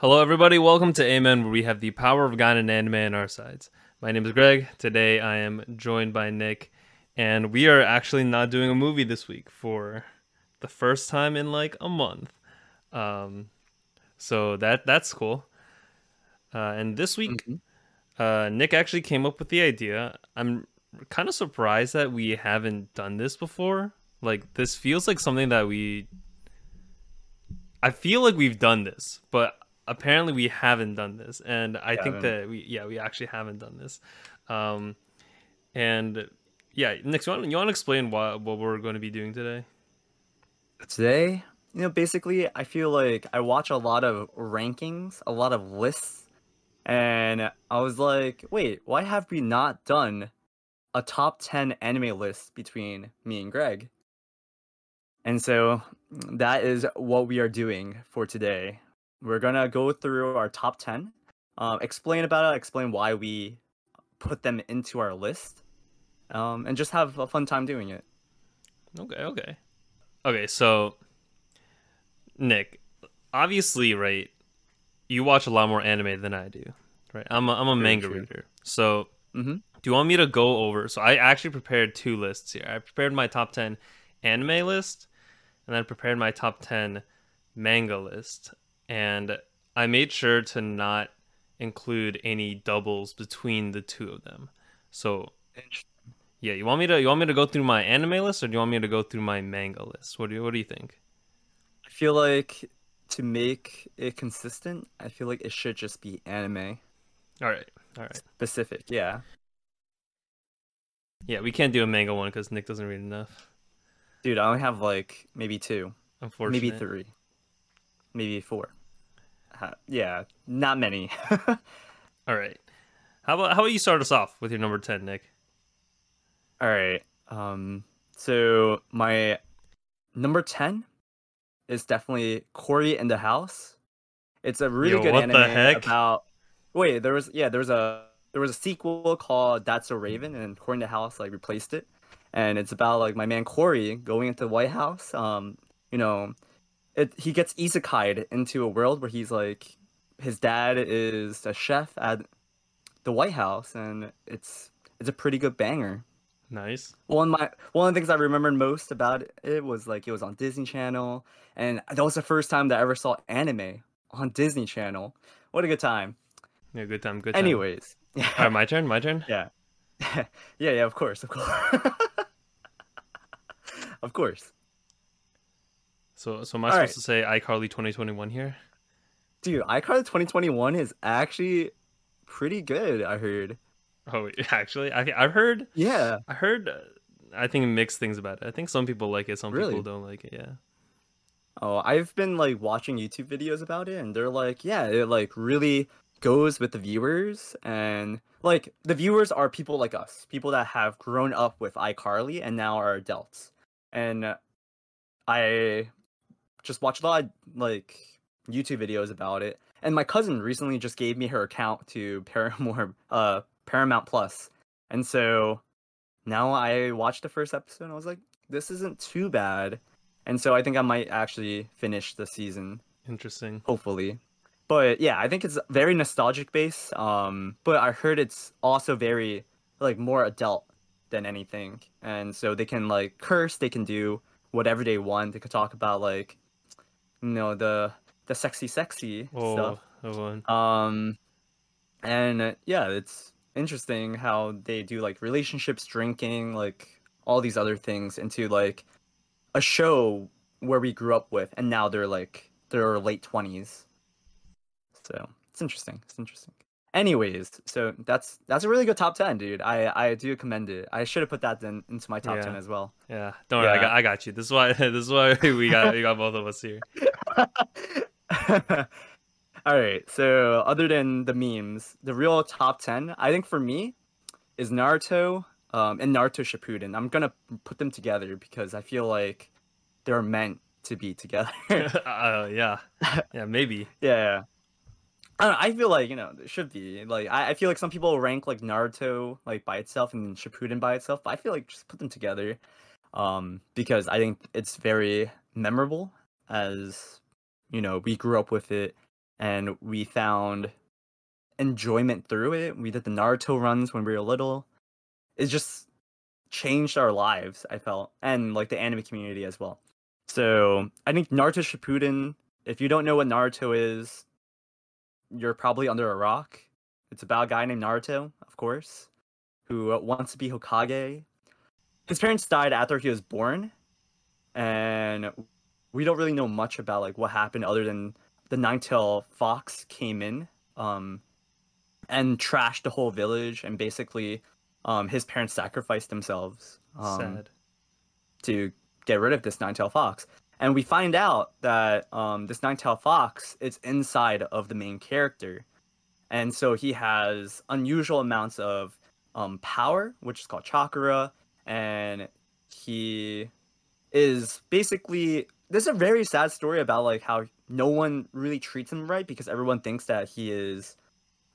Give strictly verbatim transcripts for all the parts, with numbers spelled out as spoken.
Hello everybody, welcome to Amen, where we have the power of God and anime on our sides. My name is Greg. Today I am joined by Nick, and we are actually not doing a movie this week for the first time in like a month. Um, so that that's cool. Uh, and this week, mm-hmm. uh, Nick actually came up with the idea. I'm kind of surprised that we haven't done this before. Like, this feels like something that we... I feel like we've done this, but... apparently we haven't done this, and I yeah, think man. that we yeah we actually haven't done this, um, and yeah, Nick, you want you want to explain what what we're going to be doing today? Today, you know, basically, I feel like I watch a lot of rankings, a lot of lists, and I was like, wait, why have we not done a top ten anime list between me and Greg? And so that is what we are doing for today. We're going to go through our top ten, um, explain about it, explain why we put them into our list, um, and just have a fun time doing it. Okay, okay. Okay, so, Nick, obviously, right, you watch a lot more anime than I do, right? I'm a, I'm a manga true. reader. So, mm-hmm. do you want me to go over? So, I actually prepared two lists here. I prepared my top ten anime list, and then prepared my top ten manga list. And I made sure to not include any doubles between the two of them. So, yeah, you want me to you want me to go through my anime list, or do you want me to go through my manga list? What do you What do you think? I feel like to make it consistent, I feel like it should just be anime. All right, all right. Specific, yeah. Yeah, we can't do a manga one because Nick doesn't read enough. Dude, I only have like maybe two, unfortunately, maybe three. Maybe four. Uh, yeah, not many. All right. How about how about you start us off with your number ten, Nick? All right. Um. So my number ten is definitely Cory in the House. It's a really Yo, good what anime the heck? about. Wait, there was yeah, there was a there was a sequel called That's So Raven, and Cory in the House like replaced it, and it's about like my man Cory going into the White House. Um, you know. It, he gets isekai'd into a world where he's like, his dad is a chef at the White House, and it's it's a pretty good banger. Nice. One of my one of the things I remembered most about it was like it was on Disney Channel, and that was the first time that I ever saw anime on Disney Channel. What a good time! Yeah, good time, good time. Anyways, yeah. All right, my turn, my turn. Yeah, yeah, yeah. Of course, of course, of course. So, so am I All supposed right. to say iCarly twenty twenty-one here? Dude, iCarly twenty twenty-one is actually pretty good, I heard. Oh, actually? I, I've heard... Yeah. I heard, uh, I think, mixed things about it. I think some people like it, some really? people don't like it, yeah. Oh, I've been, like, watching YouTube videos about it, and they're like, yeah, it, like, really goes with the viewers, and, like, the viewers are people like us, people that have grown up with iCarly and now are adults. And I... just watch a lot of, like, YouTube videos about it. And my cousin recently just gave me her account to Paramore, uh, Paramount Plus. And so now I watched the first episode, and I was like, this isn't too bad. And so I think I might actually finish the season. Interesting. Hopefully. But, yeah, I think it's very nostalgic-based. Um, but I heard it's also very, like, more adult than anything. And so they can, like, curse. They can do whatever they want. They could talk about, like... You know, the the sexy, sexy oh, stuff. Hold on. Um, and uh, yeah, it's interesting how they do like relationships, drinking, like all these other things into like a show where we grew up with, and now they're like they're late twenties. So it's interesting. It's interesting. Anyways, so that's that's a really good top ten, dude. I, I do commend it. I should have put that in, into my top yeah. ten as well. Yeah, don't worry, yeah. I got I got you. This is why this is why we got we got both of us here. All right. So other than the memes, the real top ten, I think for me, is Naruto um, and Naruto Shippuden. I'm gonna put them together because I feel like they're meant to be together. uh, yeah, yeah, maybe. yeah. I don't know, I feel like, you know, it should be. Like, I, I feel like some people rank, like, Naruto, like, by itself and Shippuden by itself. But I feel like just put them together. Um, because I think it's very memorable as, you know, we grew up with it. and we found enjoyment through it. We did the Naruto runs when we were little. It just changed our lives, I felt, and like the anime community as well. So I think Naruto Shippuden, if you don't know what Naruto is, you're probably under a rock. It's about a guy named Naruto, of course, who wants to be Hokage. His parents died after he was born, and we don't really know much about like what happened other than the nine-tailed fox came in um, and trashed the whole village, and basically um, his parents sacrificed themselves um, Sad. to get rid of this nine-tailed fox. And we find out that um, this nine-tailed fox, it's inside of the main character. And so he has unusual amounts of um, power, which is called chakra. And he is basically... This is a very sad story about like how no one really treats him right, because everyone thinks that he is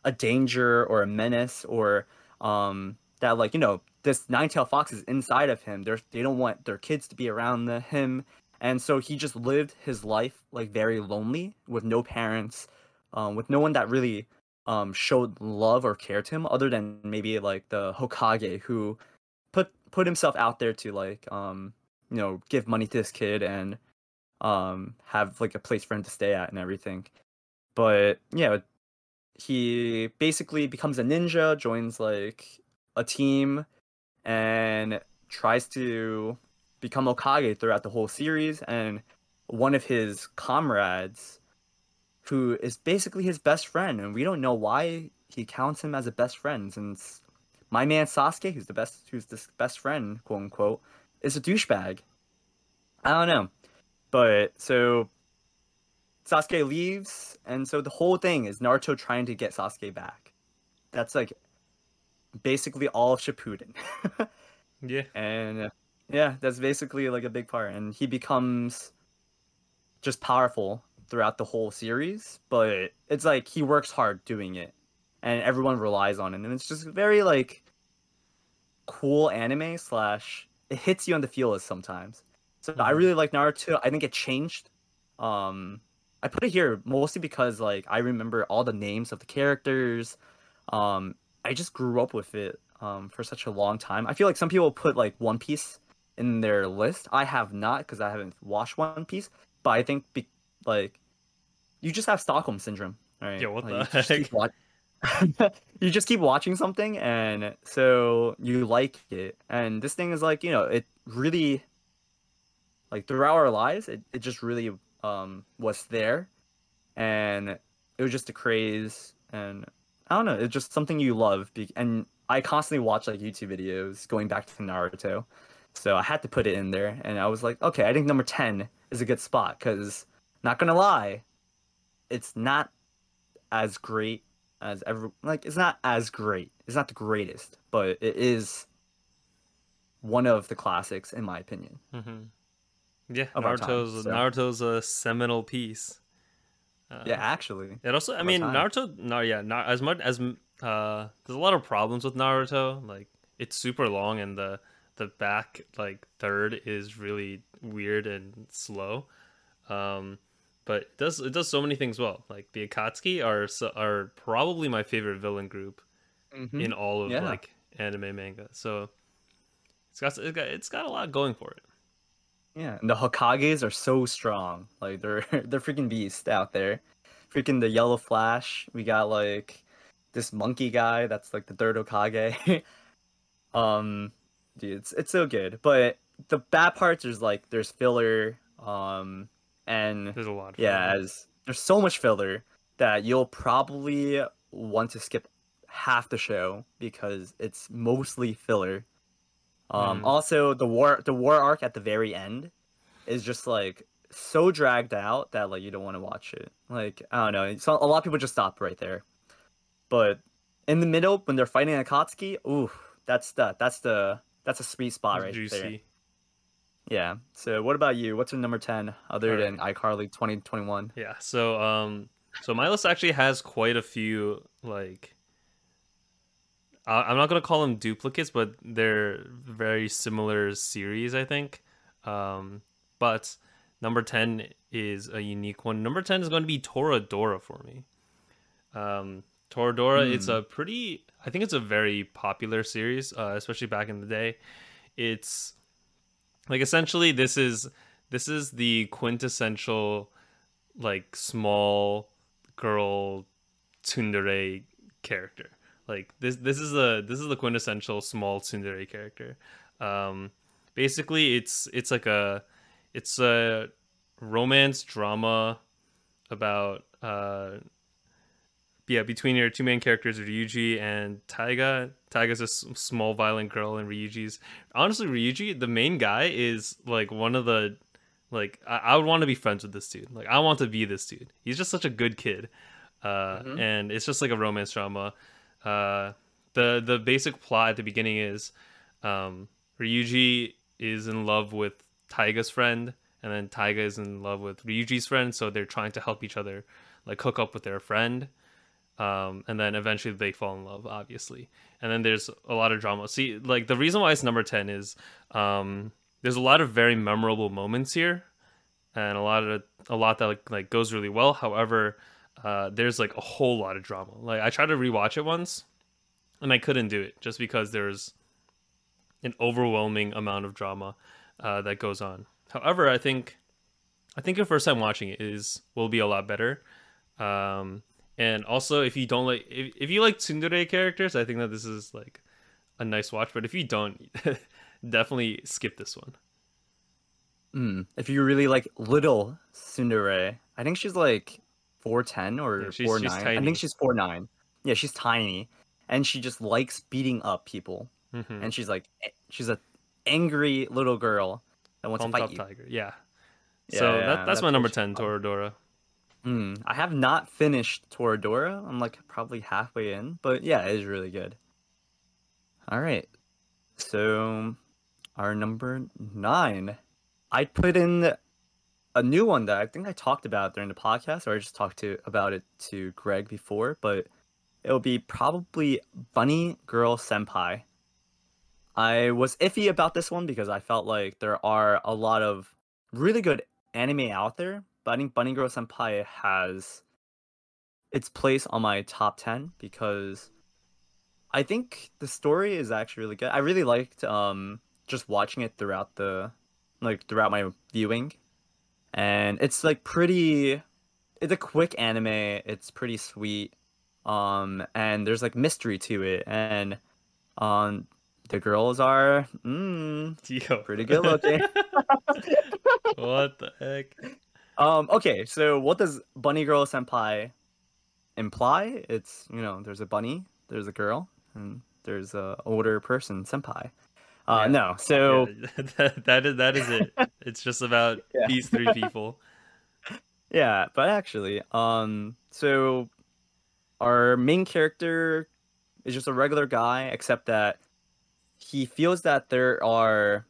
a danger or a menace, or um, that like, you know, this nine-tailed fox is inside of him. They're, they don't want their kids to be around the, him. And so he just lived his life like very lonely, with no parents, um, with no one that really um, showed love or cared to him, other than maybe like the Hokage, who put put himself out there to like um, you know, give money to this kid and um, have like a place for him to stay at and everything. But yeah, he basically becomes a ninja, joins like a team, and tries to become Hokage throughout the whole series. And one of his comrades, who is basically his best friend, and we don't know why he counts him as a best friend, since my man Sasuke, who's the best who's this best friend, quote unquote, is a douchebag. I don't know. But so Sasuke leaves, and so the whole thing is Naruto trying to get Sasuke back. That's like basically all of Shippuden. Yeah. And yeah, that's basically like a big part, and he becomes just powerful throughout the whole series, but it's like he works hard doing it, and everyone relies on him, and it's just very like cool anime slash it hits you on the feels sometimes. So I really like Naruto. I think it changed. Um, I put it here mostly because like I remember all the names of the characters. Um, I just grew up with it um, for such a long time. I feel like some people put like One Piece in their list. I have not, because I haven't watched One Piece, but I think be- like you just have Stockholm syndrome, right? Yeah, what like, the you heck? Just watch- you just keep watching something, and so you like it. And this thing is like, you know, it really like throughout our lives, it, it just really um was there, and it was just a craze, and I don't know, it's just something you love. Be- and I constantly watch like YouTube videos going back to Naruto. So I had to put it in there, and I was like, okay, I think number ten is a good spot, because, not gonna lie, it's not as great as ever. Like, it's not as great. It's not the greatest, but it is one of the classics, in my opinion. Mm-hmm. Yeah, Naruto's, time, so. Naruto's a seminal piece. Uh, yeah, actually. It also, I mean, time. Naruto, no, yeah, not, as much as, uh, there's a lot of problems with Naruto. Like, it's super long, and the, the back like third is really weird and slow, um but it does it does so many things well. Like the Akatsuki are are probably my favorite villain group, mm-hmm. in all of yeah. like anime manga, so it's got, it's got it's got a lot going for it. Yeah, and the Hokages are so strong, like they're they're freaking beasts out there. Freaking the Yellow Flash, we got like this monkey guy that's like the third Hokage. um Dude, it's it's so good, but the bad parts is like there's filler, um, and there's a lot. Of yeah, as, there's so much filler that you'll probably want to skip half the show because it's mostly filler. Um, mm. Also the war the war arc at the very end is just like so dragged out that like you don't want to watch it. Like I don't know, it's, a lot of people just stop right there. But in the middle when they're fighting Akatsuki, ooh, that's the that's the That's a sweet spot right Juicy. there. Yeah. So what about you? What's your number ten other right. than iCarly twenty twenty-one? Yeah. So um, so my list actually has quite a few, like, I- I'm not going to call them duplicates, but they're very similar series, I think. Um, but Number ten is a unique one. Number ten is going to be Toradora for me. Um, Toradora, mm. it's a pretty... I think it's a very popular series, uh, especially back in the day. It's... Like, essentially, this is... This is the quintessential, like, small girl tsundere character. Like this, this is the this is the quintessential small tsundere character. Um, basically, it's it's like a it's a romance drama about uh, yeah between your two main characters, Ryuji and Taiga. Taiga's a small violent girl, and Ryuji's honestly Ryuji, the main guy, is like one of the. Like, I, I would want to be friends with this dude. Like, I want to be this dude. He's just such a good kid. Uh, mm-hmm. And it's just like a romance drama. Uh, the the basic plot at the beginning is um, Ryuji is in love with Taiga's friend. And then Taiga is in love with Ryuji's friend. So they're trying to help each other, like, hook up with their friend. Um, and then eventually they fall in love, obviously. And then there's a lot of drama. See, like, the reason why it's number ten is... Um, There's a lot of very memorable moments here, and a lot of a lot that like, like goes really well. However, uh, there's like a whole lot of drama. Like I tried to rewatch it once, and I couldn't do it just because there's an overwhelming amount of drama uh, that goes on. However, I think I think your first time watching it is will be a lot better. Um, and also, if you don't like if, if you like tsundere characters, I think that this is like a nice watch. But if you don't. Definitely skip this one. Mm, if you really like little tsundere, I think she's like four ten or yeah, she's, four nine. She's I think she's four nine. Yeah, she's tiny. And she just likes beating up people. Mm-hmm. And she's like, she's an angry little girl that wants Palm to fight you. Tiger. Yeah. yeah. So yeah, that, that's, that's my number ten, Toradora. Mm, I have not finished Toradora. I'm like probably halfway in. But yeah, it is really good. All right. So... Our number nine, I put in a new one that I think I talked about during the podcast, or I just talked to about it to Greg before, but it'll be probably Bunny Girl Senpai. I was iffy about this one because I felt like there are a lot of really good anime out there, but I think Bunny Girl Senpai has its place on my top ten because I think the story is actually really good. I really liked... um. Just watching it throughout the like throughout my viewing, and it's like pretty it's a quick anime. It's pretty sweet, um and there's like mystery to it, and um the girls are mm, pretty good looking. What the heck. Um okay, so what does Bunny Girl Senpai imply? It's, you know, there's a bunny, there's a girl, and there's a older person, senpai. Uh, yeah. No, so... Yeah, that, that, is, that is it. It's just about yeah. these three people. Yeah, but actually, um, so our main character is just a regular guy, except that he feels that there are...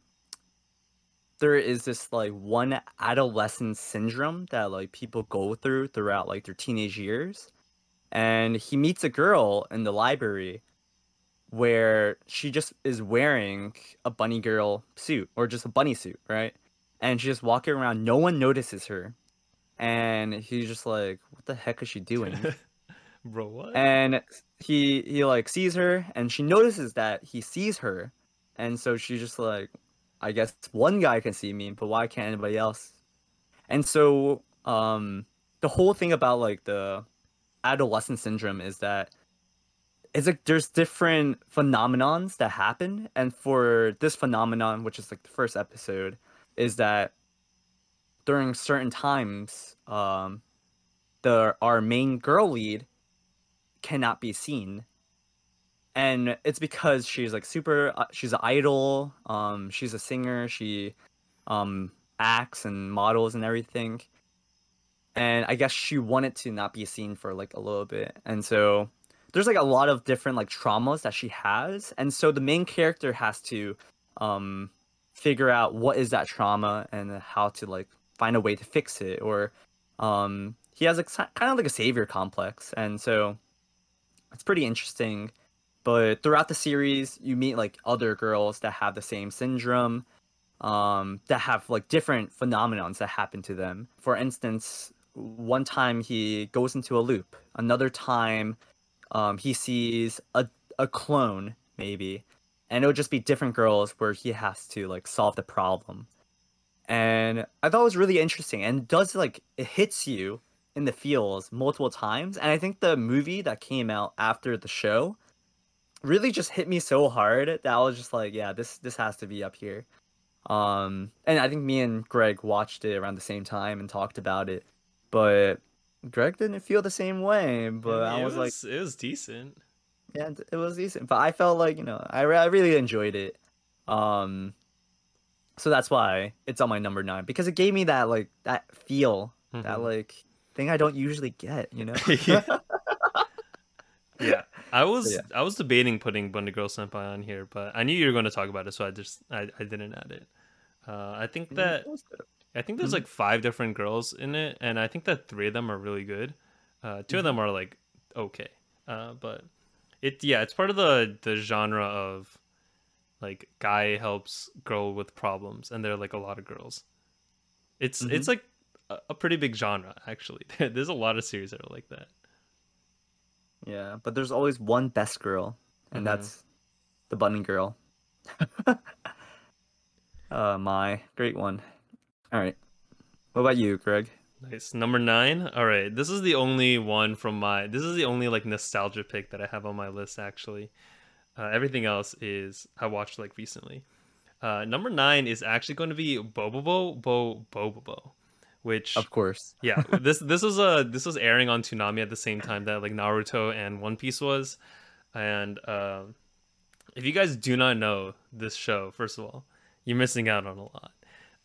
There is this, like, one adolescent syndrome that, like, people go through throughout, like, their teenage years. And he meets a girl in the library... where she just is wearing a bunny girl suit, or just a bunny suit, right? And she's just walking around. No one notices her. And he's just like, what the heck is she doing? Bro, what? And he, he like, sees her, and she notices that he sees her. And so she's just like, I guess one guy can see me, but why can't anybody else? And so um, the whole thing about, like, the adolescent syndrome is that it's like there's different phenomenons that happen, and for this phenomenon, which is like the first episode, is that during certain times, um, the our main girl lead cannot be seen, and it's because she's like super. Uh, she's an idol. Um, she's a singer. She, um, acts and models and everything, and I guess she wanted to not be seen for like a little bit, and so. There's like a lot of different like traumas that she has, and so the main character has to um figure out what is that trauma and how to like find a way to fix it, or um he has like kind of like a savior complex, and so it's pretty interesting. But throughout the series you meet like other girls that have the same syndrome, um, that have like different phenomenons that happen to them. For instance, one time he goes into a loop. Another time um, he sees a, a clone, maybe. And it'll just be different girls where he has to like solve the problem. And I thought it was really interesting, and does like it hits you in the feels multiple times. And I think the movie that came out after the show really just hit me so hard that I was just like, yeah, this this has to be up here. Um, and I think me and Greg watched it around the same time and talked about it, but Greg didn't feel the same way. But I, mean, I was, was like, it was decent. Yeah, it was decent, but I felt like, you know, I re- I really enjoyed it. Um. So that's why it's on my number nine, because it gave me that like that feel, mm-hmm. that like thing I don't usually get, you know. yeah. yeah, I was so, yeah. I was debating putting Bunny Girl Senpai on here, but I knew you were going to talk about it, so I just I, I didn't add it. Uh, I think that I think there's mm-hmm. like five different girls in it, and I think that three of them are really good. Uh, two mm-hmm. of them are like okay, uh, but it yeah, it's part of the the genre of. Like guy helps girl with problems, and there are like a lot of girls. It's mm-hmm. it's like a, a pretty big genre, actually. There's a lot of series that are like that. Yeah, but there's always one best girl, and mm-hmm. that's the Bunny Girl. uh, my great one. All right, what about you, Greg? Nice, number nine. All right, this is the only one from my. This is the only like nostalgia pick that I have on my list, actually. Uh, everything else is I watched like recently. Uh, number nine is actually going to be Bobobo Bo Bobobo, which of course, yeah. This this was a this was airing on Toonami at the same time that like Naruto and One Piece was. And uh, if you guys do not know this show, first of all, you're missing out on a lot.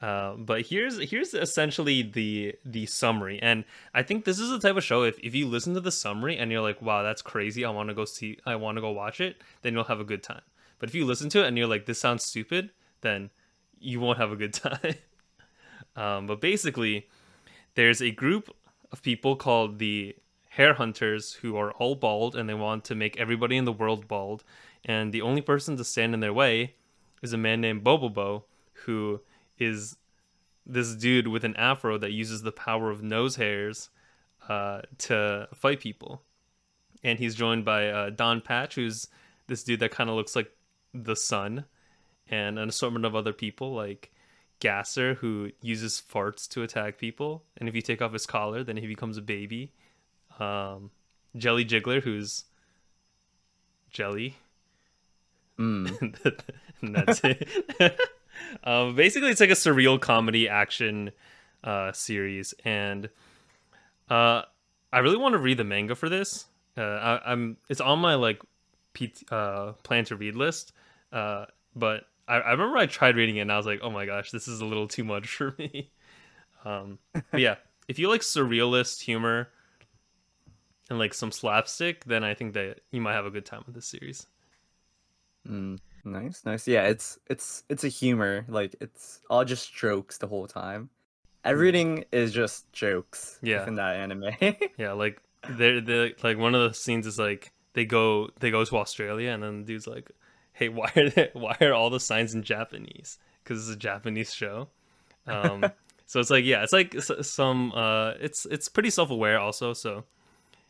Uh, but here's here's essentially the the summary, and I think this is the type of show if, if you listen to the summary and you're like, wow, that's crazy, I want to go see I want to go watch it, then you'll have a good time. But if you listen to it and you're like, this sounds stupid, then you won't have a good time. um, but basically there's a group of people called the Hair Hunters who are all bald, and they want to make everybody in the world bald, and the only person to stand in their way is a man named Bobobo, who is this dude with an afro that uses the power of nose hairs uh, to fight people. And he's joined by uh, Don Patch, who's this dude that kind of looks like the sun, and an assortment of other people like Gasser, who uses farts to attack people. And if you take off his collar, then he becomes a baby. Um, Jelly Jiggler, who's jelly. Mm. And that's it. Uh, basically it's like a surreal comedy action uh, series, and uh, I really want to read the manga for this. Uh, I, I'm it's on my like P- uh, plan to read list, uh, but I, I remember I tried reading it and I was like, oh my gosh, this is a little too much for me. Um, but yeah, if you like surrealist humor and like some slapstick, then I think that you might have a good time with this series. Mm. Nice, nice. Yeah, it's it's it's a humor. Like it's all just jokes the whole time. Everything is just jokes. Yeah. In that anime. yeah, like they're the like one of the scenes is like they go they go to Australia, and then the dude's like, "Hey, why are they, why are all the signs in Japanese? Because it's a Japanese show." Um, so it's like yeah, it's like some uh, it's it's pretty self aware also. So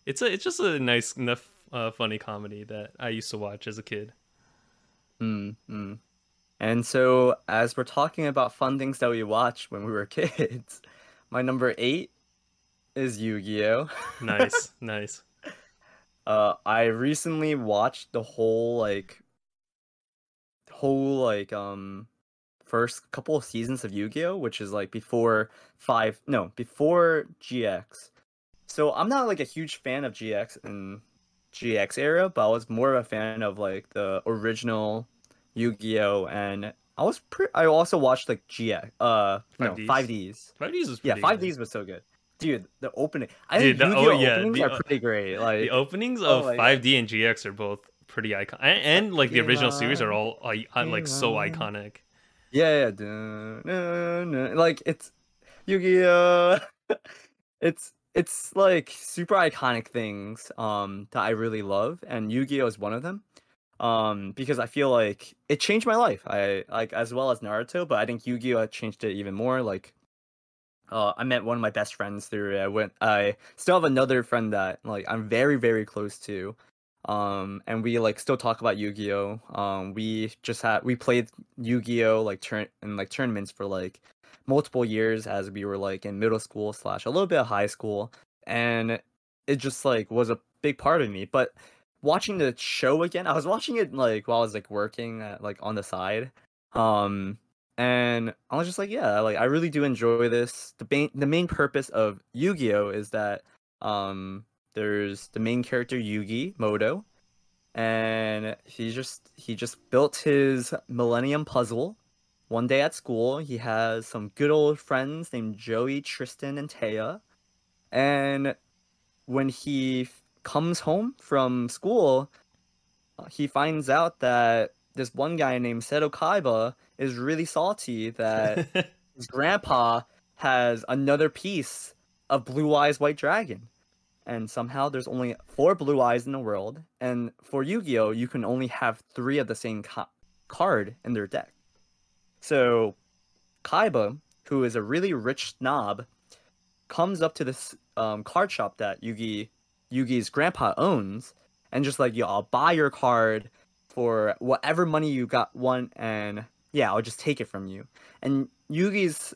it's a it's just a nice enough uh, funny comedy that I used to watch as a kid. Mm-hmm. And so, as we're talking about fun things that we watched when we were kids, my number eight is Yu-Gi-Oh. Nice, nice. Uh, I recently watched the whole like, whole like um, first couple of seasons of Yu-Gi-Oh, which is like before five, no, before G X. So I'm not like a huge fan of G X and. G X era, but I was more of a fan of like the original Yu-Gi-Oh, and I was pretty. I also watched like G X, uh, no, five Ds. five Ds was yeah, five Ds good. Was so good, dude. The opening, I dude, think the, Yu-Gi-Oh oh, yeah, openings the, are pretty great. Like the openings of oh, like, five D and G X are both pretty iconic, and, and like the original series are all I, I, like so iconic. Yeah, yeah, dun, dun, dun. Like it's Yu-Gi-Oh. it's. It's like super iconic things um, that I really love, and Yu-Gi-Oh is one of them. um, because I feel like it changed my life. I like as well as Naruto, but I think Yu-Gi-Oh changed it even more. Like, uh, I met one of my best friends through it. I went. I still have another friend that like I'm very very close to, um, and we like still talk about Yu-Gi-Oh. Um, we just had we played Yu-Gi-Oh like turn in like tournaments for like multiple years as we were like in middle school slash a little bit of high school, and it just like was a big part of me. But watching the show again, I was watching it like while I was like working at, like on the side, um and I was just like, yeah, like I really do enjoy this. The main the main purpose of Yu-Gi-Oh is that um there's the main character Yugi Moto, and he just he just built his Millennium Puzzle one day at school. He has some good old friends named Joey, Tristan, and Taya. And when he f- comes home from school, he finds out that this one guy named Seto Kaiba is really salty that his grandpa has another piece of Blue Eyes White Dragon. And somehow there's only four Blue Eyes in the world. And for Yu-Gi-Oh, you can only have three of the same ca- card in their deck. So, Kaiba, who is a really rich snob, comes up to this um, card shop that Yugi, Yugi's grandpa owns, and just like, yo, I'll buy your card for whatever money you got want, and yeah, I'll just take it from you. And Yugi's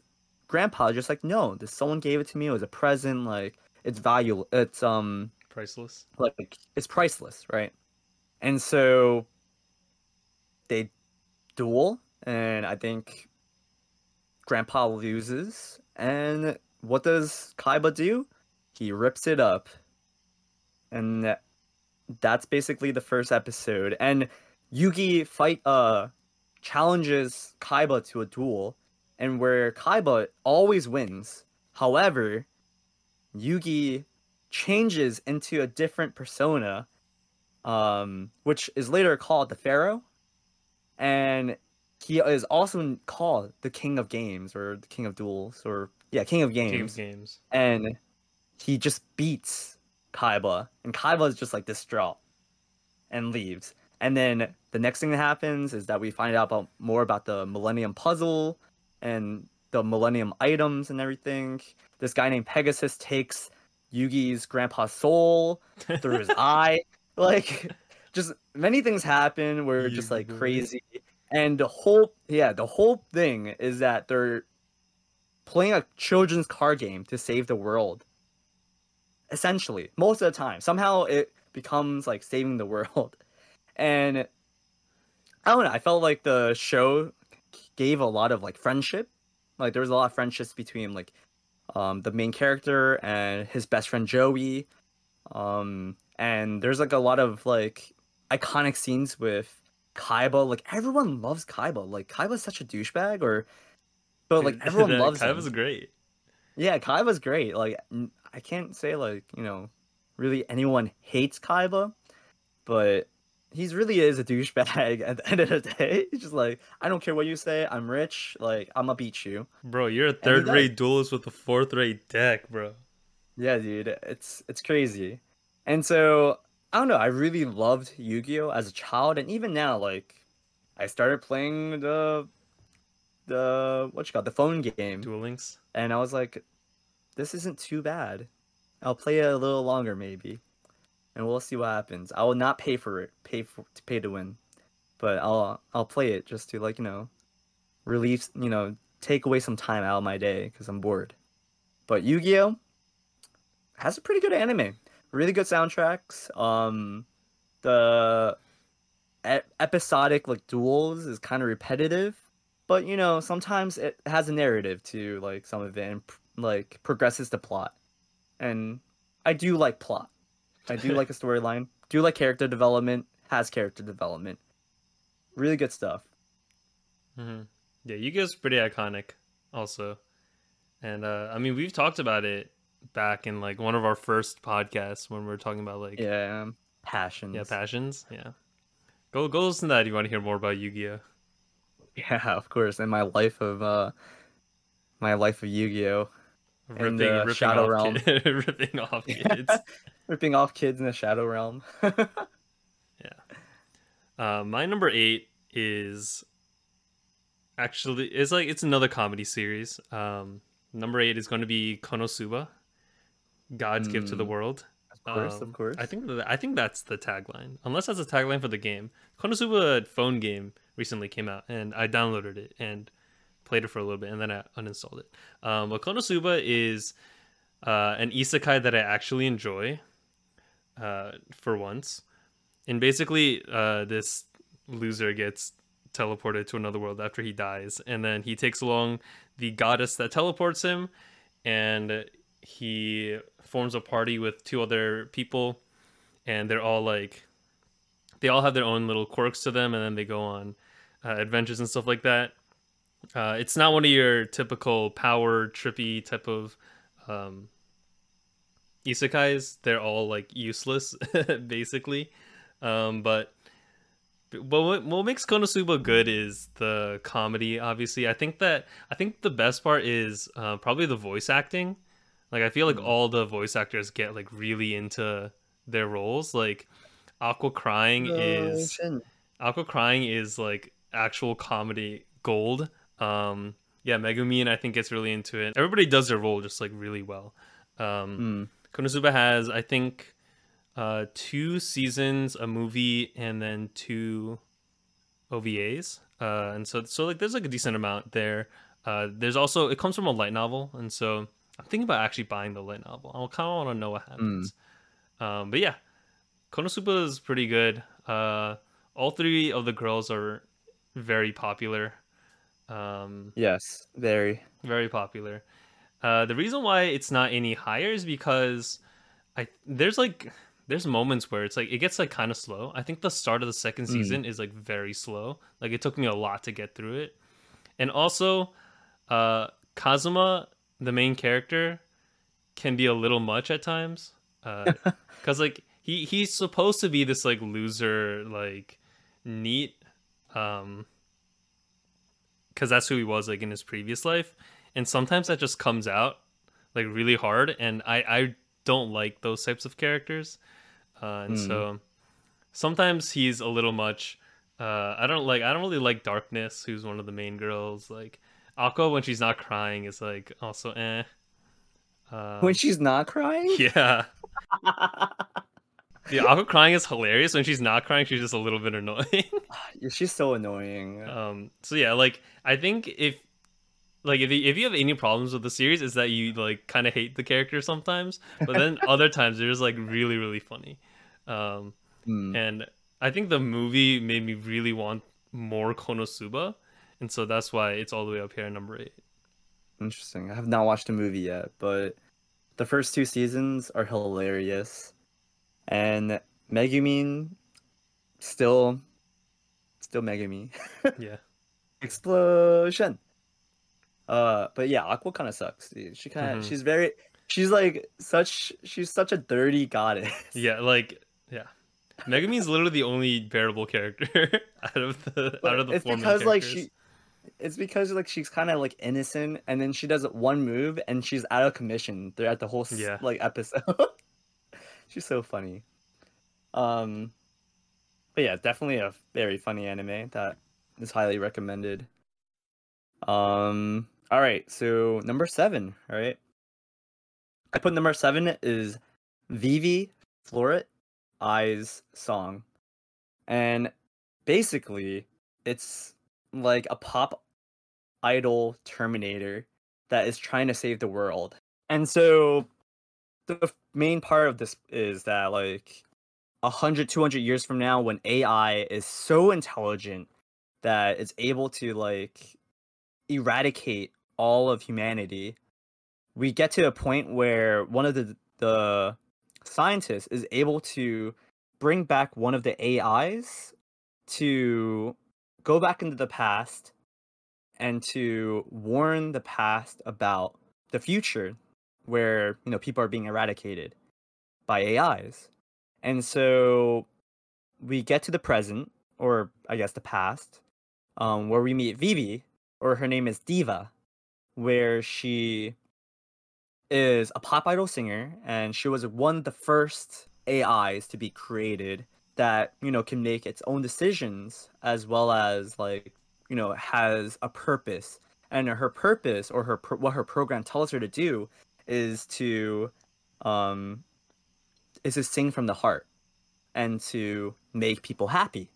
grandpa just like, no, this someone gave it to me. It was a present. Like, it's valuable. It's um priceless. Like, it's priceless, right? And so they duel. And I think Grandpa loses. And what does Kaiba do? He rips it up. And that's basically the first episode. And Yugi fight uh challenges Kaiba to a duel, and where Kaiba always wins. However, Yugi changes into a different persona, um, which is later called the Pharaoh. And he is also called the King of Games, or the King of Duels, or yeah, King of Games. King of Games. And he just beats Kaiba, and Kaiba is just like distraught and leaves. And then the next thing that happens is that we find out about more about the Millennium Puzzle and the Millennium items and everything. This guy named Pegasus takes Yugi's grandpa's soul through his eye. Like, just many things happen where just like crazy. And the whole, yeah, the whole thing is that they're playing a children's card game to save the world. Essentially, most of the time. Somehow it becomes like saving the world. And I don't know, I felt like the show gave a lot of like friendship. Like, there was a lot of friendships between like um, the main character and his best friend Joey. Um, and there's like a lot of like iconic scenes with Kaiba. Like, everyone loves Kaiba. Like, Kaiba's such a douchebag, or but like everyone yeah, loves Kaiba's him. Great. Yeah, Kaiba's great. Like, I can't say like, you know, really anyone hates Kaiba, but he's really is a douchebag at the end of the day. He's just like, I don't care what you say, I'm rich, like I'm gonna beat you. Bro, you're a third rate duelist with a fourth rate deck, bro. Yeah, dude, it's it's crazy. And so I don't know, I really loved Yu-Gi-Oh! As a child, and even now, like, I started playing the, the, what you call it, the phone game. Duel Links. And I was like, this isn't too bad. I'll play it a little longer, maybe. And we'll see what happens. I will not pay for it, pay for, to pay to win. But I'll, I'll play it just to, like, you know, relieve, you know, take away some time out of my day, because I'm bored. But Yu-Gi-Oh! Has a pretty good anime. Really good soundtracks. Um, the e- episodic like duels is kind of repetitive, but you know sometimes it has a narrative to like some of it, and like progresses the plot. And I do like plot. I do like a storyline. Do like character development. Has character development. Really good stuff. Mm-hmm. Yeah, Yu-Gi-Oh's pretty iconic, also, and uh, I mean we've talked about it back in like one of our first podcasts when we were talking about like yeah passions yeah passions yeah go go listen to that if you want to hear more about Yu-Gi-Oh. Yeah, of course. And my life of uh my life of Yu-Gi-Oh ripping, and the ripping Shadow Realm kid. ripping off kids ripping off kids in the Shadow Realm. Yeah, Uh, my number eight is actually it's like it's another comedy series. Um, number eight is going to be Konosuba, God's mm. gift to the world. Of course, um, of course. I think that, I think that's the tagline. Unless that's the tagline for the game. Konosuba phone game recently came out, and I downloaded it and played it for a little bit, and then I uninstalled it. Um, but Konosuba is uh, an isekai that I actually enjoy, uh, for once. And basically, uh, this loser gets teleported to another world after he dies, and then he takes along the goddess that teleports him, and he forms a party with two other people, and they're all like they all have their own little quirks to them, and then they go on uh, adventures and stuff like that. Uh, it's not one of your typical power trippy type of um, isekais. They're all like useless basically, um, but but what, what makes Konosuba good is the comedy, obviously. I think that I think the best part is uh, probably the voice acting. Like, I feel like all the voice actors get, like, really into their roles. Like, Aqua crying no, is... Aqua crying is, like, actual comedy gold. Um, yeah, Megumin, I think, gets really into it. Everybody does their role just, like, really well. Um, mm. Konosuba has, I think, uh, two seasons, a movie, and then two O V As. Uh, and so, so, like, there's, like, a decent amount there. Uh, there's also... It comes from a light novel, and so... I'm thinking about actually buying the light novel. I kind of want to know what happens. Mm. Um, but yeah, Konosuba is pretty good. Uh, all three of the girls are very popular. Um, yes, very. Very popular. Uh, the reason why it's not any higher is because I there's like there's moments where it's like it gets like kind of slow. I think the start of the second season mm. is like very slow. Like it took me a lot to get through it. And also uh, Kazuma, the main character, can be a little much at times, because uh, like he he's supposed to be this like loser, like neat, um, because that's who he was like in his previous life, and sometimes that just comes out like really hard, and I I don't like those types of characters, uh, and mm. so sometimes he's a little much. Uh, I don't like I don't really like Darkness, who's one of the main girls, like. Aqua, when she's not crying, is like also eh. Um, when she's not crying? Yeah. Yeah, Aqua crying is hilarious. When she's not crying, she's just a little bit annoying. She's so annoying. Um. So yeah, like I think if, like if you, if you have any problems with the series, is that you like kind of hate the character sometimes, but then other times they're just like really really funny. Um. Mm. And I think the movie made me really want more Konosuba. And so that's why it's all the way up here at number eight. Interesting. I have not watched the movie yet, but the first two seasons are hilarious. And Megumin, still, still Megumin. Yeah. Explosion. Uh, but yeah, Aqua kind of sucks, dude. She kind of, mm-hmm. she's very, she's like such, she's such a dirty goddess. Yeah, like, yeah. Megumin's literally the only bearable character out of the but out of the it's four because main characters. Like she. It's because like she's kind of like innocent, and then she does one move, and she's out of commission throughout the whole yeah. like episode. She's so funny, um, but yeah, definitely a very funny anime that is highly recommended. Um, all right, so number seven. All right, I put number seven is Vivi Floret Eyes song, and basically it's like a pop idol Terminator that is trying to save the world. And so the main part of this is that like one hundred, two hundred years from now, when A I is so intelligent that it's able to like eradicate all of humanity, we get to a point where one of the the scientist is able to bring back one of the A Is to go back into the past and to warn the past about the future where, you know, people are being eradicated by A Is. And so we get to the present, or I guess the past, um, where we meet Vivi, or her name is Diva, where she is a pop idol singer, and she was one of the first A Is to be created that, you know, can make its own decisions as well as, like, you know, has a purpose. And her purpose, or her pro what her program tells her to do, is to um is to sing from the heart and to make people happy.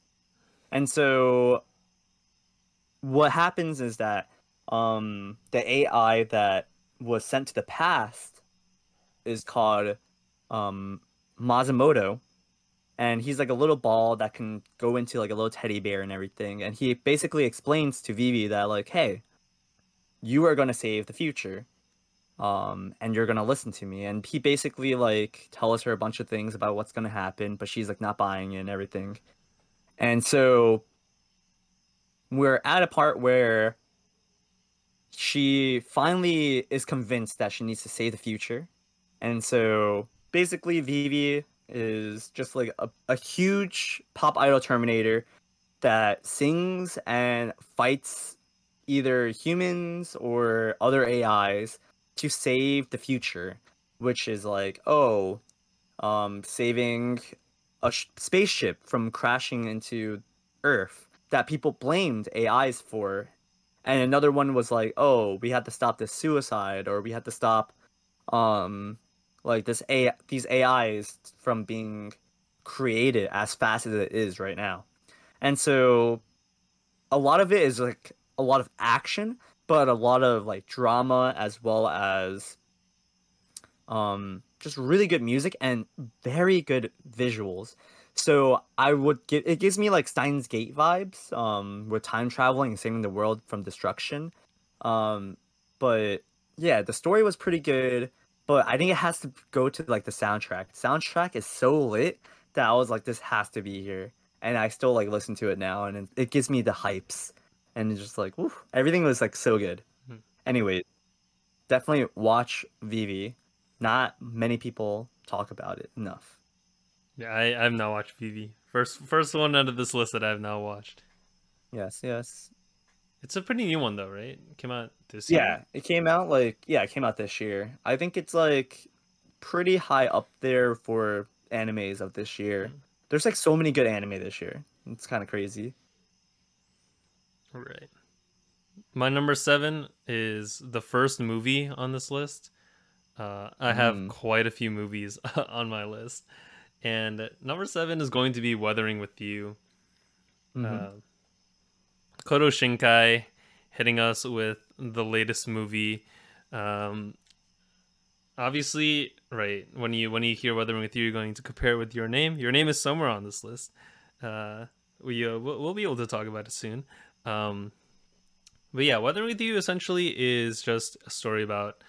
And so what happens is that um the A I that was sent to the past is called um Masamoto, and he's like a little ball that can go into like a little teddy bear and everything, and he basically explains to Vivi that, like, hey, you are going to save the future, um and you're going to listen to me. And he basically like tells her a bunch of things about what's going to happen, but she's like not buying it and everything. And so we're at a part where she finally is convinced that she needs to save the future. And so basically Vivi is just like a, a huge pop idol Terminator that sings and fights either humans or other A Is to save the future, which is like, oh, um, saving a sh spaceship from crashing into Earth that people blamed A Is for. And another one was like, oh, we had to stop this suicide, or we had to stop um, like this A these A Is from being created as fast as it is right now. And so a lot of it is like a lot of action, but a lot of like drama, as well as um, just really good music and very good visuals. So I would give it gives me like Steins Gate vibes, um, with time traveling and saving the world from destruction. Um, but yeah, the story was pretty good, but I think it has to go to like the soundtrack. The soundtrack is so lit that I was like, this has to be here, and I still like listen to it now, and it, it gives me the hypes, and it's just like, oof, everything was like so good. Mm-hmm. Anyway, definitely watch Vivi. Not many people talk about it enough. Yeah, I, I've not watched Vivi. First first one out of this list that I've not watched. Yes, yes. It's a pretty new one though, right? It came out this yeah, year. Yeah, it came out like yeah, it came out this year. I think it's like pretty high up there for animes of this year. There's like so many good anime this year. It's kind of crazy. All right. My number seven is the first movie on this list. Uh, I have mm. quite a few movies on my list. And number seven is going to be Weathering with You. Mm-hmm. uh, Kodo Shinkai hitting us with the latest movie. Um, obviously, right, when you when you hear Weathering with You, you're going to compare it with Your Name. Your Name is somewhere on this list. Uh, we, uh, we'll, we'll be able to talk about it soon. Um, but yeah, Weathering with You essentially is just a story about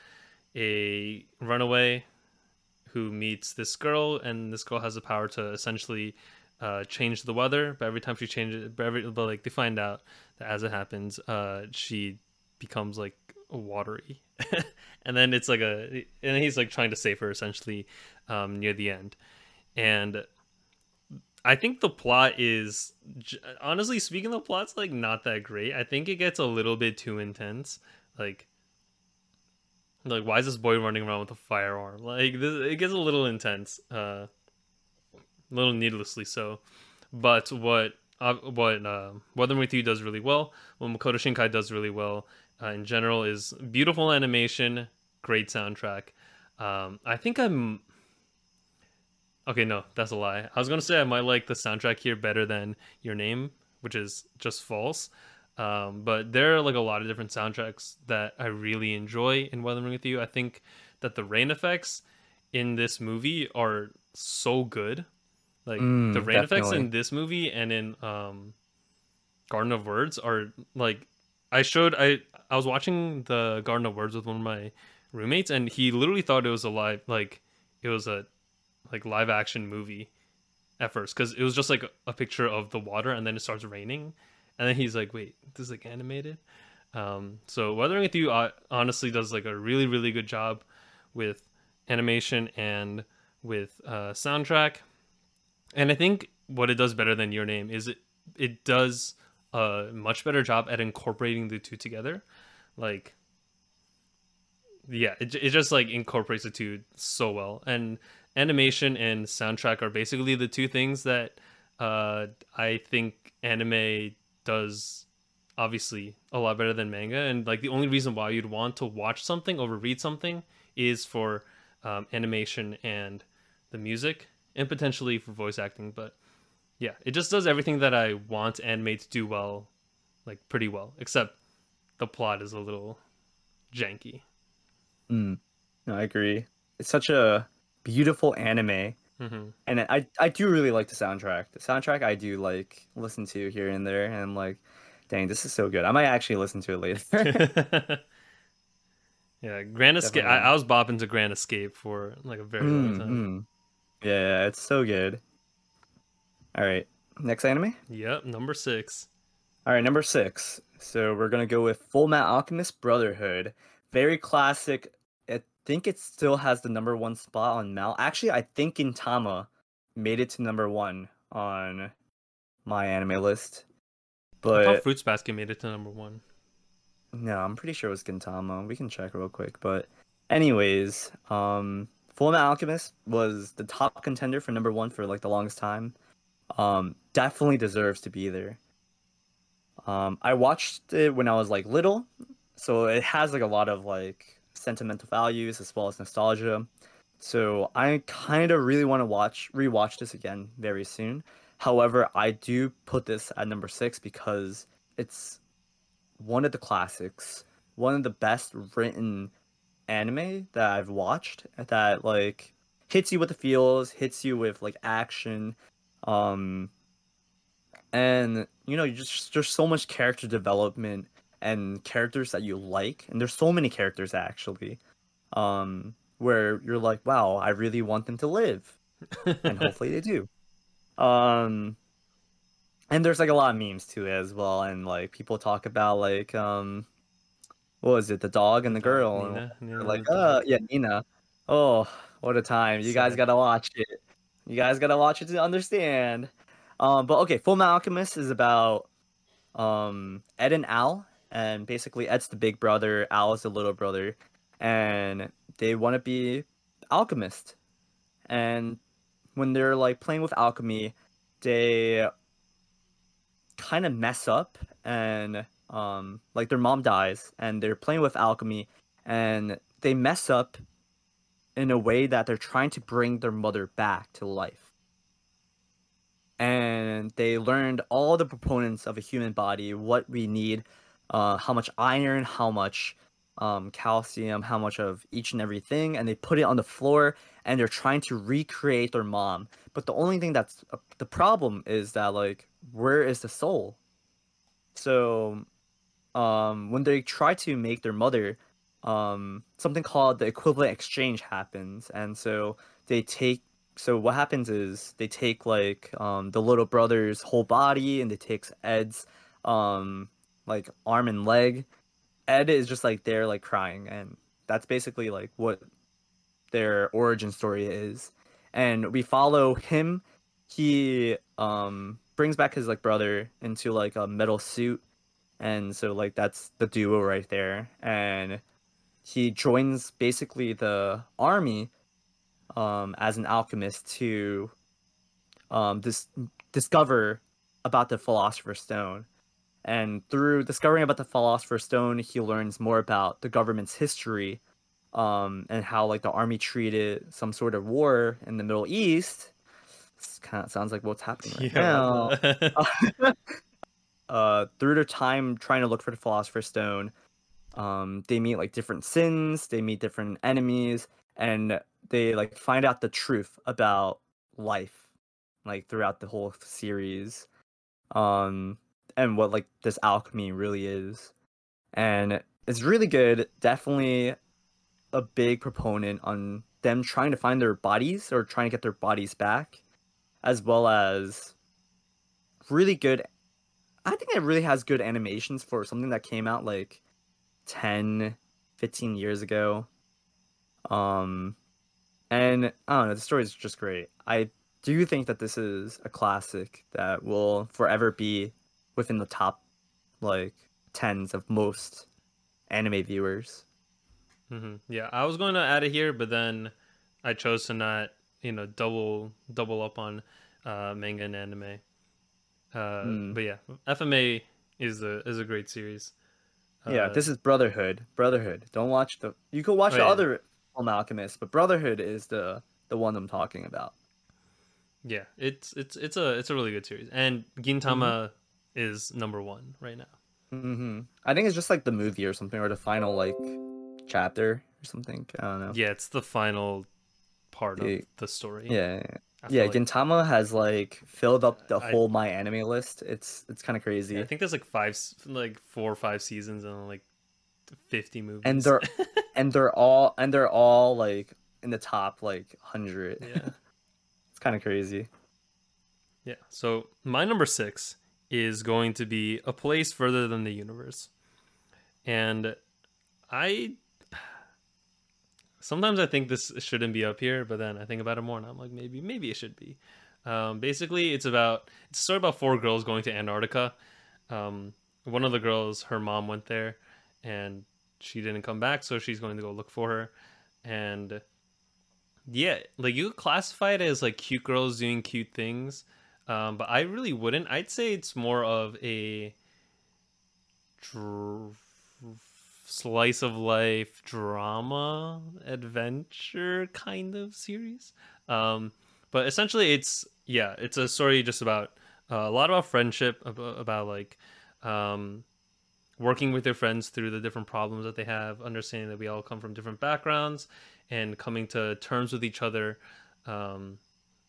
a runaway who meets this girl, and this girl has the power to essentially uh, change the weather. But every time she changes, but every but like they find out that as it happens, uh, she becomes like watery, and then it's like a and he's like trying to save her essentially um, near the end. And I think the plot is, honestly speaking, the plot's like not that great. I think it gets a little bit too intense, like. Like, why is this boy running around with a firearm? Like, this, it gets a little intense, uh, a little needlessly so. But what uh, what uh, Weathering with You does really well, what Makoto Shinkai does really well, uh, in general, is beautiful animation, great soundtrack. Um, I think I'm okay. No, that's a lie. I was gonna say I might like the soundtrack here better than Your Name, which is just false. Um, but there are like a lot of different soundtracks that I really enjoy in Weathering with You. I think that the rain effects in this movie are so good. Like mm, the rain definitely. effects in this movie and in um, Garden of Words are like, I showed, I, I was watching the Garden of Words with one of my roommates, and he literally thought it was a live, like it was a like live action movie at first. 'Cause it was just like a picture of the water, and then it starts raining. And then he's like, wait, this is like animated? Um, so Weathering with You uh, honestly does like a really, really good job with animation and with uh, soundtrack. And I think what it does better than Your Name is it, it does a much better job at incorporating the two together. Like, yeah, it, it just like incorporates the two so well. And animation and soundtrack are basically the two things that uh, I think anime does obviously a lot better than manga, and like the only reason why you'd want to watch something over read something is for um, animation and the music, and potentially for voice acting. But yeah, it just does everything that I want anime to do well, like pretty well, except the plot is a little janky. Mm. No, I agree. It's such a beautiful anime. Mm-hmm. And I I do really like the soundtrack. The soundtrack I do like listen to here and there, and I'm like, dang, this is so good. I might actually listen to it later. Yeah, Grand Escape. I, I was bopping to Grand Escape for like a very mm, long time. Mm. Yeah, it's so good. All right, next anime? Yep, number six. All right, number six. So we're going to go with Fullmetal Alchemist Brotherhood. Very classic. I think it still has the number one spot on Mal. Actually, I think Gintama made it to number one on my anime list. But I thought Fruits Basket made it to number one. No, I'm pretty sure it was Gintama. We can check real quick. But anyways, um, Fullmetal Alchemist was the top contender for number one for like the longest time. Um, definitely deserves to be there. Um, I watched it when I was like little, so it has like a lot of like sentimental values as well as nostalgia. So I kind of really want to watch rewatch this again very soon. However, I do put this at number six because it's one of the classics, one of the best written anime that I've watched, that like hits you with the feels, hits you with like action. Um, and you know, you just there's so much character development and characters that you like, and there's so many characters actually, um, where you're like, wow, I really want them to live, and hopefully they do. Um, and there's like a lot of memes to it as well, and like people talk about like um, what was it, the dog and the girl, Nina, and Nina, like uh, yeah, Nina. Oh, what a time! You guys gotta watch it. You guys gotta watch it to understand. Um, but okay, Fullmetal Alchemist is about um, Ed and Al. And basically, Ed's the big brother, Al is the little brother. And they want to be alchemists. And when they're like playing with alchemy, they kind of mess up. And um, like their mom dies, and they're playing with alchemy. And they mess up in a way that they're trying to bring their mother back to life. And they learned all the components of a human body, what we need, uh, how much iron, how much um, calcium, how much of each and everything, and they put it on the floor, and they're trying to recreate their mom. But the only thing that's uh, the problem is that, like, where is the soul? So um, when they try to make their mother, um something called the equivalent exchange happens, and so they take so what happens is they take like um the little brother's whole body, and they take Ed's um like arm and leg. Ed is just like there like crying, and that's basically like what their origin story is. And we follow him. He um brings back his like brother into like a metal suit, and so like that's the duo right there. And he joins basically the army um, as an alchemist to um, dis- discover about the Philosopher's Stone. And through discovering about the Philosopher's Stone, he learns more about the government's history um, and how like the army treated some sort of war in the Middle East. This kind of sounds like what's happening right yeah. now. uh, through their time trying to look for the Philosopher's Stone, Um, they meet like different sins, they meet different enemies, and they like find out the truth about life, like throughout the whole series, um, and what like this alchemy really is. And it's really good. Definitely a big proponent on them trying to find their bodies or trying to get their bodies back, as well as really good. I think it really has good animations for something that came out like ten, fifteen years ago. Um, and I don't know, the story is just great. I do think that this is a classic that will forever be within the top, like, tens of most anime viewers. Mm-hmm. Yeah, I was going to add it here, but then I chose to not, you know, double double up on uh, manga and anime. Uh, mm. But yeah, F M A is a is a great series. Uh, yeah, this is Brotherhood. Brotherhood. Don't watch the. You could watch oh, the yeah. other Fullmetal Alchemist, but Brotherhood is the the one I'm talking about. Yeah, it's it's it's a it's a really good series, and Gintama mm-hmm. is number one right now. Mm-hmm. I think it's just like the movie or something, or the final like chapter or something. I don't know. Yeah, it's the final part of the story. Yeah, yeah. yeah like... Gintama has like filled up the I... whole My Anime list. It's it's kind of crazy. Yeah, I think there's like five, like four or five seasons and like fifty movies, and they're and they're all and they're all like in the top like hundred. Yeah. It's kind of crazy. Yeah. So my number six is going to be A Place Further Than the Universe, and I sometimes I think this shouldn't be up here, but then I think about it more and I'm like, maybe maybe it should be. Um, basically, it's about it's a story about four girls going to Antarctica. Um, one of the girls, her mom went there, and she didn't come back, so she's going to go look for her, and yeah, like you could classify it as like cute girls doing cute things, um, but I really wouldn't. I'd say it's more of a dr- slice of life drama adventure kind of series. Um, but essentially, it's yeah, it's a story just about uh, a lot about friendship, about, about like um, working with your friends through the different problems that they have, understanding that we all come from different backgrounds, and coming to terms with each other um,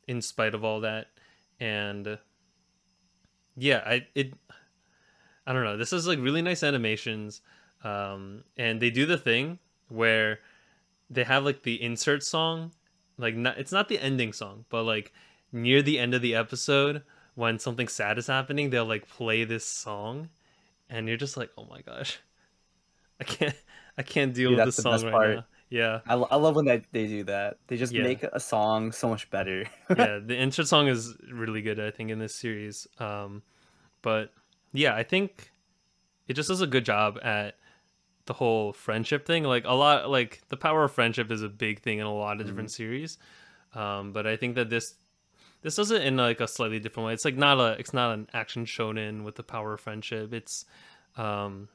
in spite of all that. And yeah, I it I don't know. This is like really nice animations. Um, and they do the thing where they have like the insert song. Like not, it's not the ending song, but like near the end of the episode when something sad is happening, they'll like play this song. And you're just like, oh my gosh, I can't I can't deal Dude, with this song right part. now. Yeah, I, I love when they, they do that. They just yeah. make a song so much better. Yeah, the intro song is really good, I think, in this series. Um, but yeah, I think it just does a good job at the whole friendship thing. Like a lot, like the power of friendship is a big thing in a lot of mm-hmm. different series. Um, but I think that this this does it in like a slightly different way. It's like not a it's not an action shonen with the power of friendship. It's um,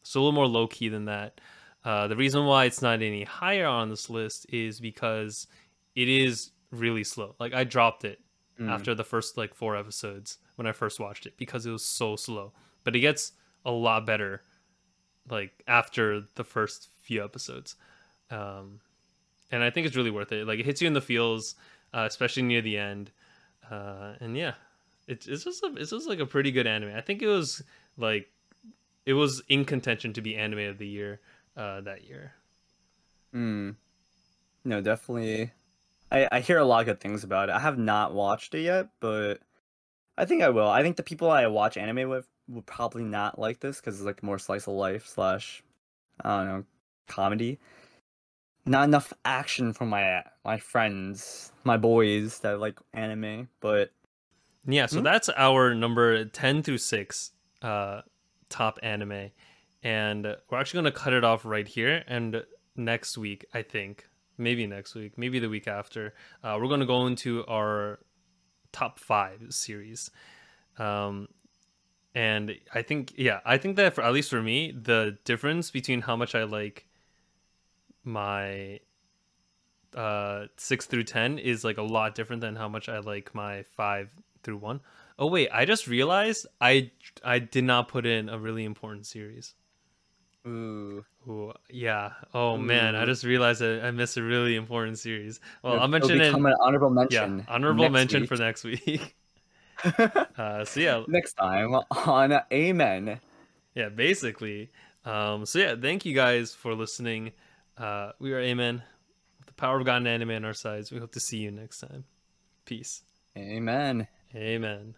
it's a little more low key than that. Uh, the reason why it's not any higher on this list is because it is really slow. Like I dropped it mm. after the first like four episodes when I first watched it because it was so slow. But it gets a lot better like after the first few episodes. Um, and I think it's really worth it. Like it hits you in the feels, uh, especially near the end. Uh, and yeah, it, it's just a, it's just like a pretty good anime. I think it was like it was in contention to be anime of the year. Uh, that year. Mm. No, definitely. I, I hear a lot of good things about it. I have not watched it yet, but I think I will. I think the people I watch anime with would probably not like this because it's like more slice of life slash, I don't know, comedy. Not enough action for my my friends, my boys that like anime. But yeah, so hmm? that's our number ten through six uh, top anime. And we're actually going to cut it off right here. And next week, I think, maybe next week, maybe the week after, uh, we're going to go into our top five series. Um, and I think, yeah, I think that for, at least for me, the difference between how much I like my uh, six through ten is like a lot different than how much I like my five through one. Oh, wait, I just realized I, I did not put in a really important series. Ooh. Ooh, yeah. Oh Ooh. man, I just realized I, I missed a really important series. Well, I'll mention it. An honorable mention. Yeah, honorable mention week. for next week. uh, so yeah, next time on Amen. Yeah, basically. Um, so yeah, thank you guys for listening. Uh, we are Amen, with the power of God and anime on our sides. We hope to see you next time. Peace. Amen. Amen.